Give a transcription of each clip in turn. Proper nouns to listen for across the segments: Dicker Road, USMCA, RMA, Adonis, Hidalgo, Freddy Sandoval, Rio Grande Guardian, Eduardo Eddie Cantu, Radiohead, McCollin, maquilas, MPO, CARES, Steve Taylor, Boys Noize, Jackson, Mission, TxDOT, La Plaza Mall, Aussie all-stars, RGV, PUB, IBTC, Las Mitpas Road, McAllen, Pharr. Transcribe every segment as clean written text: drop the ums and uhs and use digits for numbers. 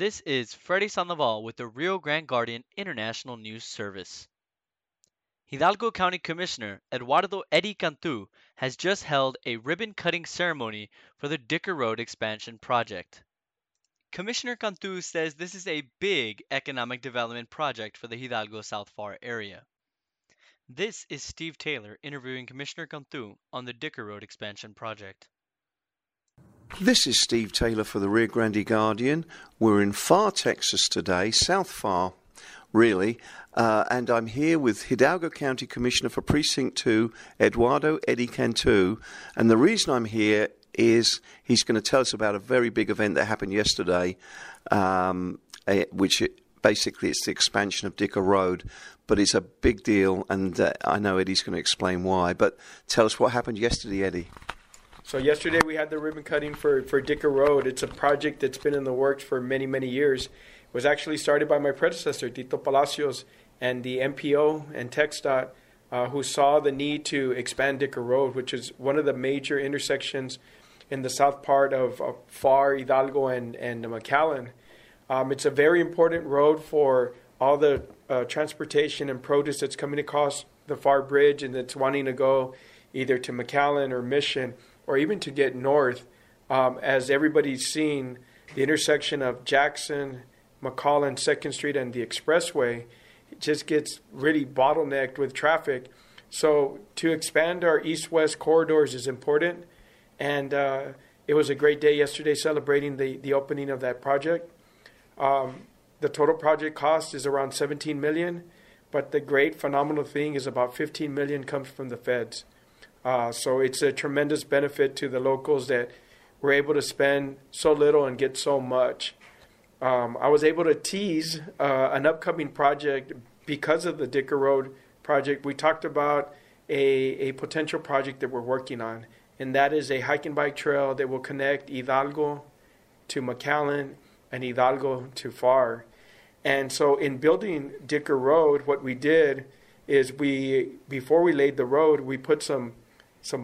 This is Freddy Sandoval with the Rio Grande Guardian International News Service. Hidalgo County Commissioner Eduardo Eddie Cantu has just held a ribbon-cutting ceremony for the Dicker Road expansion project. Commissioner Cantu says this is a big economic development project for the Hidalgo South Pharr area. This is Steve Taylor interviewing Commissioner Cantu on the Dicker Road expansion project. This is Steve Taylor for the Rio Grande Guardian. We're in Pharr, Texas today, South Pharr, really, and I'm here with Hidalgo County Commissioner for Precinct 2, Eduardo Eddie Cantu, and the reason I'm here is he's going to tell us about a very big event that happened yesterday, basically it's the expansion of Dicker Road, but it's a big deal, and I know Eddie's going to explain why, but tell us what happened yesterday, Eddie. So yesterday we had the ribbon cutting for Dicker Road. It's a project that's been in the works for many, many years. It was actually started by my predecessor, Tito Palacios, and the MPO and TxDOT, who saw the need to expand Dicker Road, which is one of the major intersections in the south part of Pharr, Hidalgo, and McAllen. It's a very important road for all the transportation and produce that's coming across the Pharr Bridge and that's wanting to go either to McAllen or Mission, or even to get north. As everybody's seen, the intersection of Jackson, McCollin, 2nd Street, and the expressway, it just gets really bottlenecked with traffic. So to expand our east-west corridors is important, and it was a great day yesterday celebrating the opening of that project. The total project cost is around $17 million, but the great phenomenal thing is about $15 million comes from the feds. So it's a tremendous benefit to the locals that we're able to spend so little and get so much. I was able to tease an upcoming project because of the Dicker Road project. We talked about a potential project that we're working on, and that is a hike and bike trail that will connect Hidalgo to McAllen and Hidalgo to Pharr. And so in building Dicker Road, what we did is before we laid the road, we put some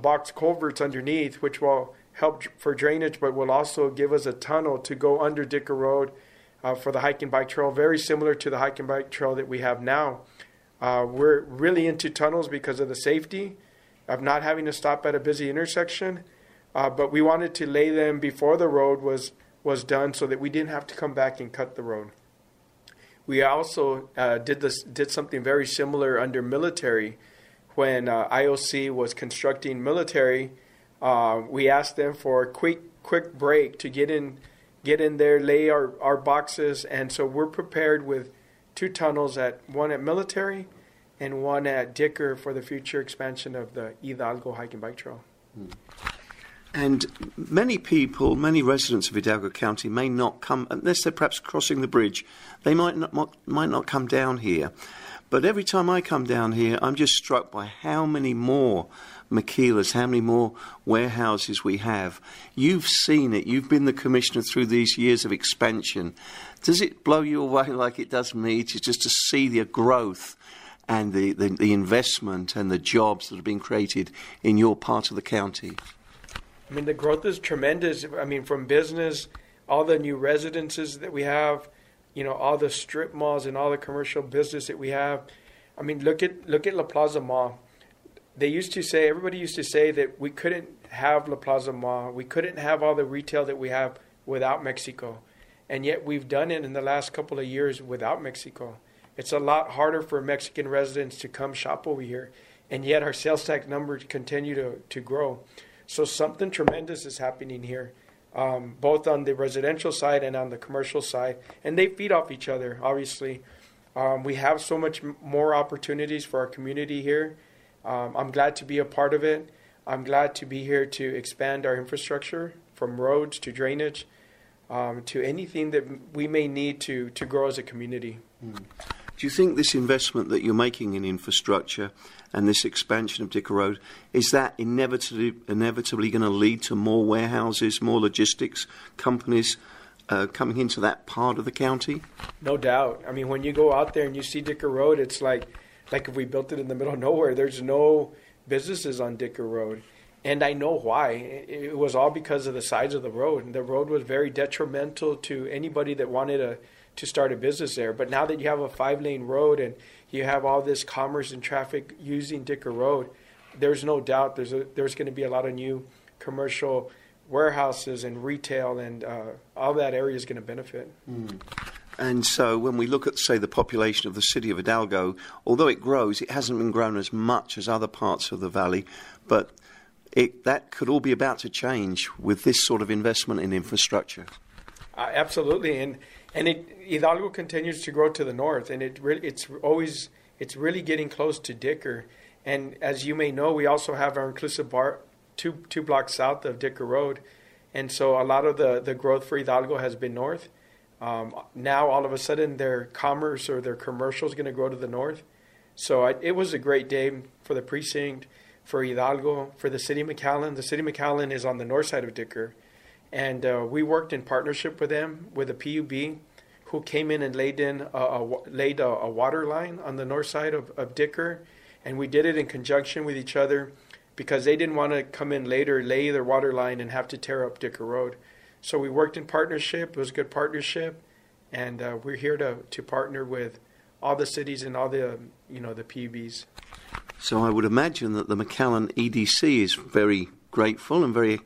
box culverts underneath, which will help for drainage, but will also give us a tunnel to go under Dicker Road for the hike and bike trail, very similar to the hike and bike trail that we have now. We're really into tunnels because of the safety of not having to stop at a busy intersection, but we wanted to lay them before the road was done so that we didn't have to come back and cut the road. We also did something very similar under military. When IOC was constructing military, we asked them for a quick break to get in there, lay our boxes, and so we're prepared with two tunnels, one at military and one at Dicker for the future expansion of the Hidalgo hike and bike trail. And many residents of Hidalgo County may not come, unless they're perhaps crossing the bridge, they might not come down here. But every time I come down here, I'm just struck by how many more maquilas, how many more warehouses we have. You've seen it. You've been the commissioner through these years of expansion. Does it blow you away like it does me to see the growth and the investment and the jobs that have been created in your part of the county? I mean, the growth is tremendous. I mean, from business, all the new residences that we have, you know, all the strip malls and all the commercial business that we have. I mean, look at La Plaza Mall. Everybody used to say that we couldn't have La Plaza Mall. We couldn't have all the retail that we have without Mexico. And yet we've done it in the last couple of years without Mexico. It's a lot harder for Mexican residents to come shop over here. And yet our sales tax numbers continue to grow. So something tremendous is happening here. Both on the residential side and on the commercial side. And they feed off each other, obviously. We have so much more opportunities for our community here. I'm glad to be a part of it. I'm glad to be here to expand our infrastructure from roads to drainage to anything that we may need to grow as a community. Do you think this investment that you're making in infrastructure and this expansion of Dicker Road, is that inevitably going to lead to more warehouses, more logistics companies coming into that part of the county? No doubt. I mean, when you go out there and you see Dicker Road, it's like if we built it in the middle of nowhere. There's no businesses on Dicker Road. And I know why. It was all because of the size of the road. And the road was very detrimental to anybody that wanted to start a business there. But now that you have a 5-lane road and you have all this commerce and traffic using Dicker Road, there's no doubt there's going to be a lot of new commercial warehouses and retail, and all that area is going to benefit. Mm. And so when we look at, say, the population of the city of Hidalgo, although it grows, it hasn't been grown as much as other parts of the valley, but that could all be about to change with this sort of investment in infrastructure. Absolutely, and Hidalgo continues to grow to the north, and it's really getting close to Dicker. And as you may know, we also have our inclusive bar two blocks south of Dicker Road, and so a lot of the growth for Hidalgo has been north. Now all of a sudden their commerce or their commercial is going to grow to the north. So it was a great day for the precinct, for Hidalgo, for the city of McAllen. The city of McAllen is on the north side of Dicker, and we worked in partnership with them, with the PUB, who came in and laid a water line on the north side of Dicker, and we did it in conjunction with each other because they didn't want to come in later, lay their water line, and have to tear up Dicker Road. So we worked in partnership. It was a good partnership, and we're here to partner with all the cities and all the the PUBs. So I would imagine that the McAllen EDC is very grateful and very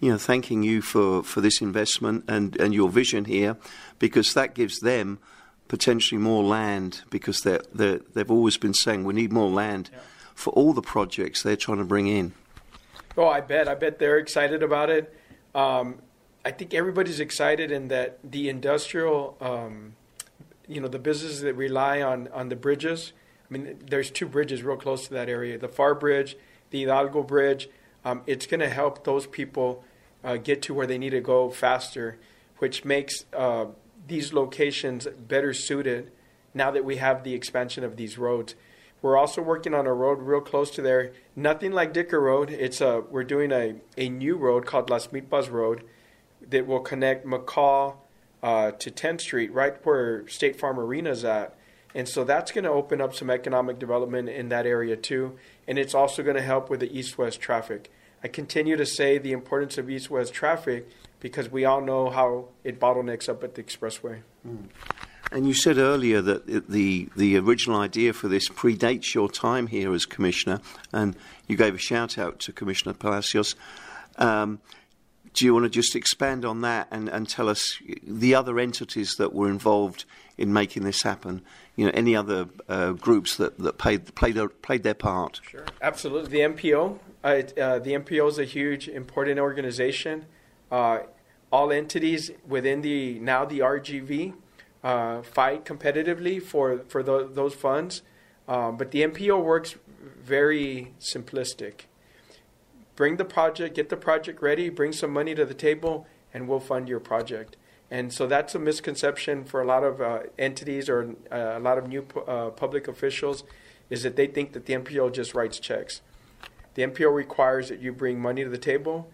thanking you for this investment and your vision here, because that gives them potentially more land, because they've always been saying we need more land for all the projects they're trying to bring in. Oh, I bet they're excited about it. I think everybody's excited in that the industrial, the businesses that rely on the bridges. I mean, there's two bridges real close to that area, the Pharr Bridge, the Hidalgo Bridge. It's going to help those people get to where they need to go faster, which makes these locations better suited now that we have the expansion of these roads. We're also working on a road real close to there, nothing like Dicker Road. We're doing a new road called Las Mitpas Road that will connect McCall to 10th Street, right where State Farm Arena is at. And so that's going to open up some economic development in that area too. And it's also going to help with the east-west traffic. I continue to say the importance of east-west traffic because we all know how it bottlenecks up at the expressway. Mm. And you said earlier that the original idea for this predates your time here as commissioner, and you gave a shout-out to Commissioner Palacios. Do you want to just expand on that and tell us the other entities that were involved in making this happen? Any other groups that played their part? Sure, absolutely. The MPO. The MPO is a huge, important organization. All entities within the RGV fight competitively for those funds, but the MPO works very simplistic. Bring the project, get the project ready, bring some money to the table, and we'll fund your project. And so that's a misconception for a lot of entities or a lot of new public officials, is that they think that the MPO just writes checks. The MPO requires that you bring money to the table,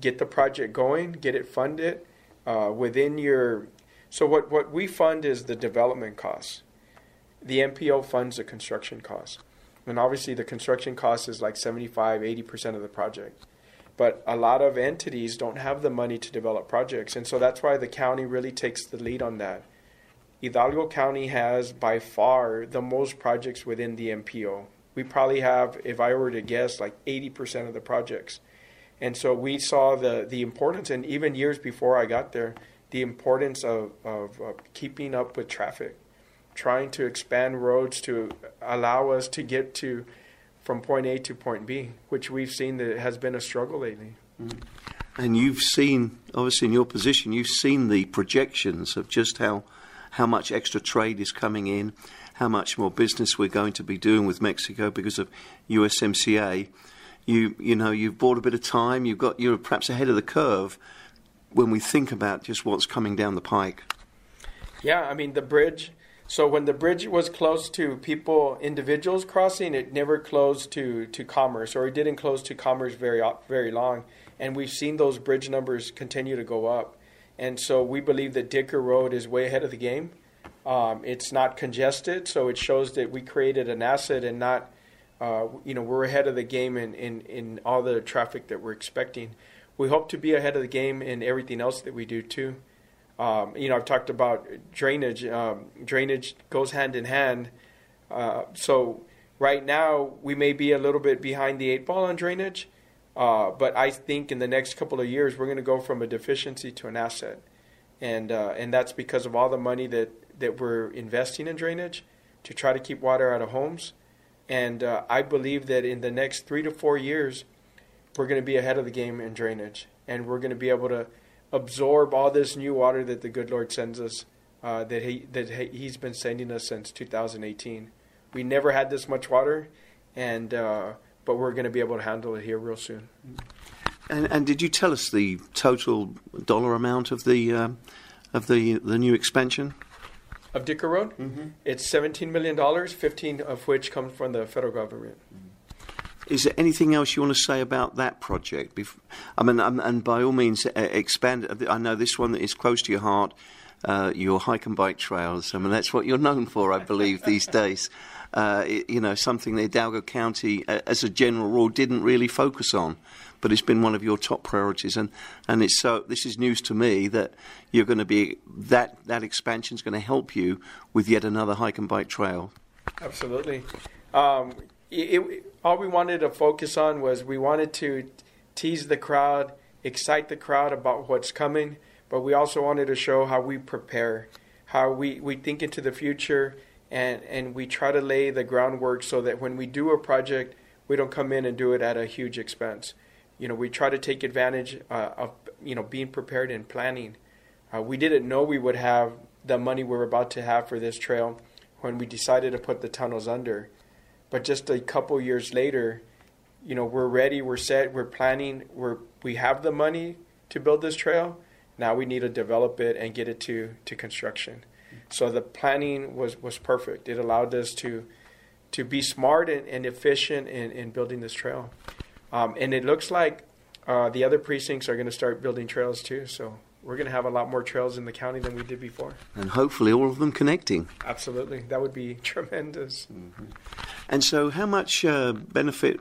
get the project going, get it funded within your... So what we fund is the development costs. The MPO funds the construction costs. And obviously the construction cost is like 75-80% of the project. But a lot of entities don't have the money to develop projects, and so that's why the county really takes the lead on that. Hidalgo County has by far the most projects within the MPO. We probably have, if I were to guess, like 80% of the projects. And so we saw the importance, and even years before I got there, the importance of keeping up with traffic. Trying to expand roads to allow us to get to from point A to point B, which we've seen that has been a struggle lately. Mm. And you've seen, obviously in your position, you've seen the projections of just how much extra trade is coming in, how much more business we're going to be doing with Mexico because of USMCA. You've bought a bit of time. You're perhaps ahead of the curve when we think about just what's coming down the pike. Yeah, I mean the bridge. So when the bridge was closed to individuals crossing, it never closed to commerce, or it didn't close to commerce very, very long. And we've seen those bridge numbers continue to go up. And so we believe that Dicker Road is way ahead of the game. It's not congested, so it shows that we created an asset and not we're ahead of the game in all the traffic that we're expecting. We hope to be ahead of the game in everything else that we do too. I've talked about drainage. Drainage goes hand in hand. So right now we may be a little bit behind the 8 ball on drainage, but I think in the next couple of years we're going to go from a deficiency to an asset, and that's because of all the money that we're investing in drainage to try to keep water out of homes. And I believe that in the next 3 to 4 years, we're going to be ahead of the game in drainage, and we're going to be able to absorb all this new water that the good Lord sends us, that He's been sending us since 2018. We never had this much water, but we're going to be able to handle it here real soon. And did you tell us the total dollar amount of the new expansion? Of Dicker Road, mm-hmm. It's $17 million, 15 of which comes from the federal government. Is there anything else you want to say about that project? And by all means, expand. I know this one that is close to your heart, your hike and bike trails. I mean, that's what you're known for, I believe, these days. Something that Hidalgo County, as a general rule, didn't really focus on, but it's been one of your top priorities, and it's so. This is news to me that you're going to be that expansion is going to help you with yet another hike and bike trail. Absolutely, all we wanted to focus on was we wanted to tease the crowd, excite the crowd about what's coming, but we also wanted to show how we prepare, how we think into the future, and we try to lay the groundwork so that when we do a project, we don't come in and do it at a huge expense. We try to take advantage of being prepared and planning. We didn't know we would have the money we were about to have for this trail when we decided to put the tunnels under. But just a couple years later, we're ready, we're set, we're planning, we have the money to build this trail. Now we need to develop it and get it to construction. So the planning was perfect. It allowed us to be smart and efficient in building this trail. And it looks like the other precincts are going to start building trails too. So we're going to have a lot more trails in the county than we did before. And hopefully all of them connecting. Absolutely. That would be tremendous. Mm-hmm. And so how much benefit,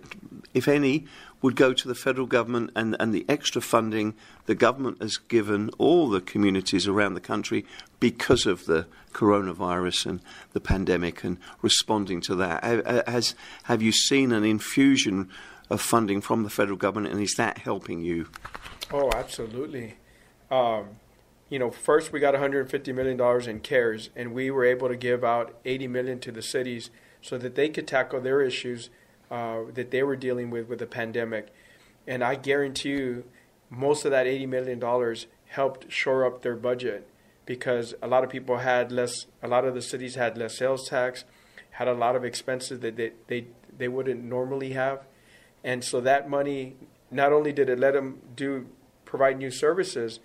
if any, would go to the federal government and the extra funding the government has given all the communities around the country because of the coronavirus and the pandemic and responding to that? Have you seen an infusion of funding from the federal government, and is that helping you? Oh, absolutely. First we got $150 million in CARES, and we were able to give out $80 million to the cities so that they could tackle their issues that they were dealing with the pandemic. And I guarantee you most of that $80 million helped shore up their budget, because a lot of people had less, a lot of the cities had less sales tax, had a lot of expenses that they wouldn't normally have. And so that money, not only did it let them provide new services,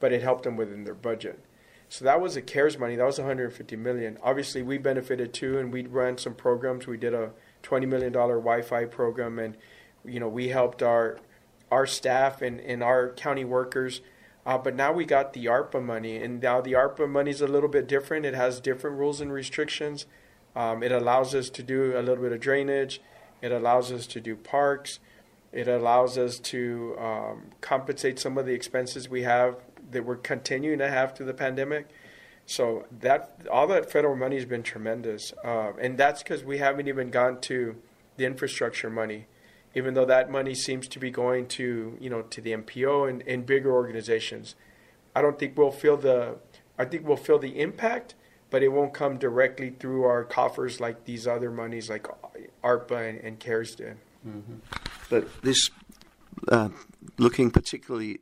but it helped them within their budget. So that was the CARES money. That was $150 million. Obviously, we benefited too, and we ran some programs. We did a $20 million Wi-Fi program, and we helped our staff and our county workers. But now we got the ARPA money, and now the ARPA money is a little bit different. It has different rules and restrictions. It allows us to do a little bit of drainage. It allows us to do parks. It allows us to compensate some of the expenses we have that we're continuing to have through the pandemic. So all that federal money has been tremendous. And that's because we haven't even gone to the infrastructure money, even though that money seems to be going to the MPO and bigger organizations. I think we'll feel the impact, but it won't come directly through our coffers like these other monies like ARPA and CARES did. Mm-hmm. But this, looking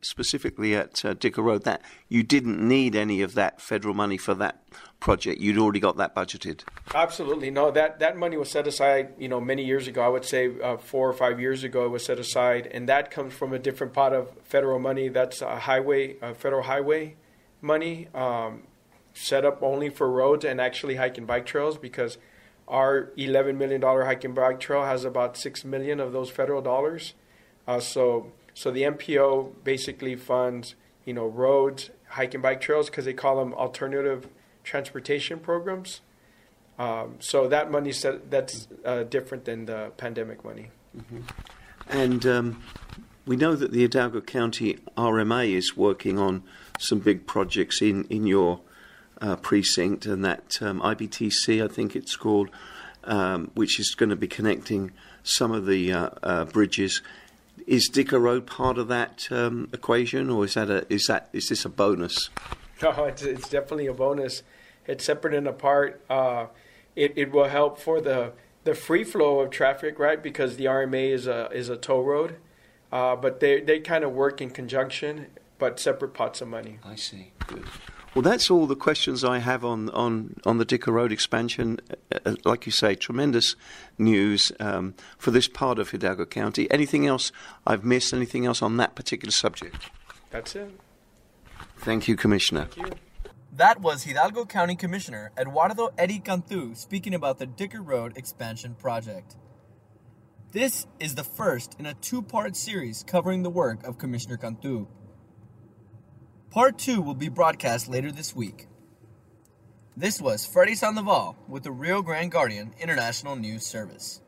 specifically at Dicker Road, that you didn't need any of that federal money for that project. You'd already got that budgeted. Absolutely. No, that money was set aside, many years ago. I would say 4 or 5 years ago it was set aside, and that comes from a different pot of federal money. That's federal highway money, set up only for roads and actually hike and bike trails, because our $11 million hike and bike trail has about $6 million of those federal dollars. So the MPO basically funds, roads, hike and bike trails, because they call them alternative transportation programs. So that money, that's different than the pandemic money. Mm-hmm. And we know that the Hidalgo County RMA is working on some big projects in your precinct, and that IBTC, I think it's called, which is going to be connecting some of the bridges. Is Dicker Road part of that equation, or is this a bonus? No, it's definitely a bonus. It's separate and apart. It will help for the free flow of traffic, right? Because the RMA is a toll road, but they kind of work in conjunction, but separate pots of money. I see. Good. Well, that's all the questions I have on the Dicker Road expansion. Like you say, tremendous news for this part of Hidalgo County. Anything else I've missed? Anything else on that particular subject? That's it. Thank you, Commissioner. Thank you. That was Hidalgo County Commissioner Eduardo Eddie Cantu speaking about the Dicker Road expansion project. This is the first in a two-part series covering the work of Commissioner Cantu. Part 2 will be broadcast later this week. This was Freddy Sandoval with the Rio Grande Guardian International News Service.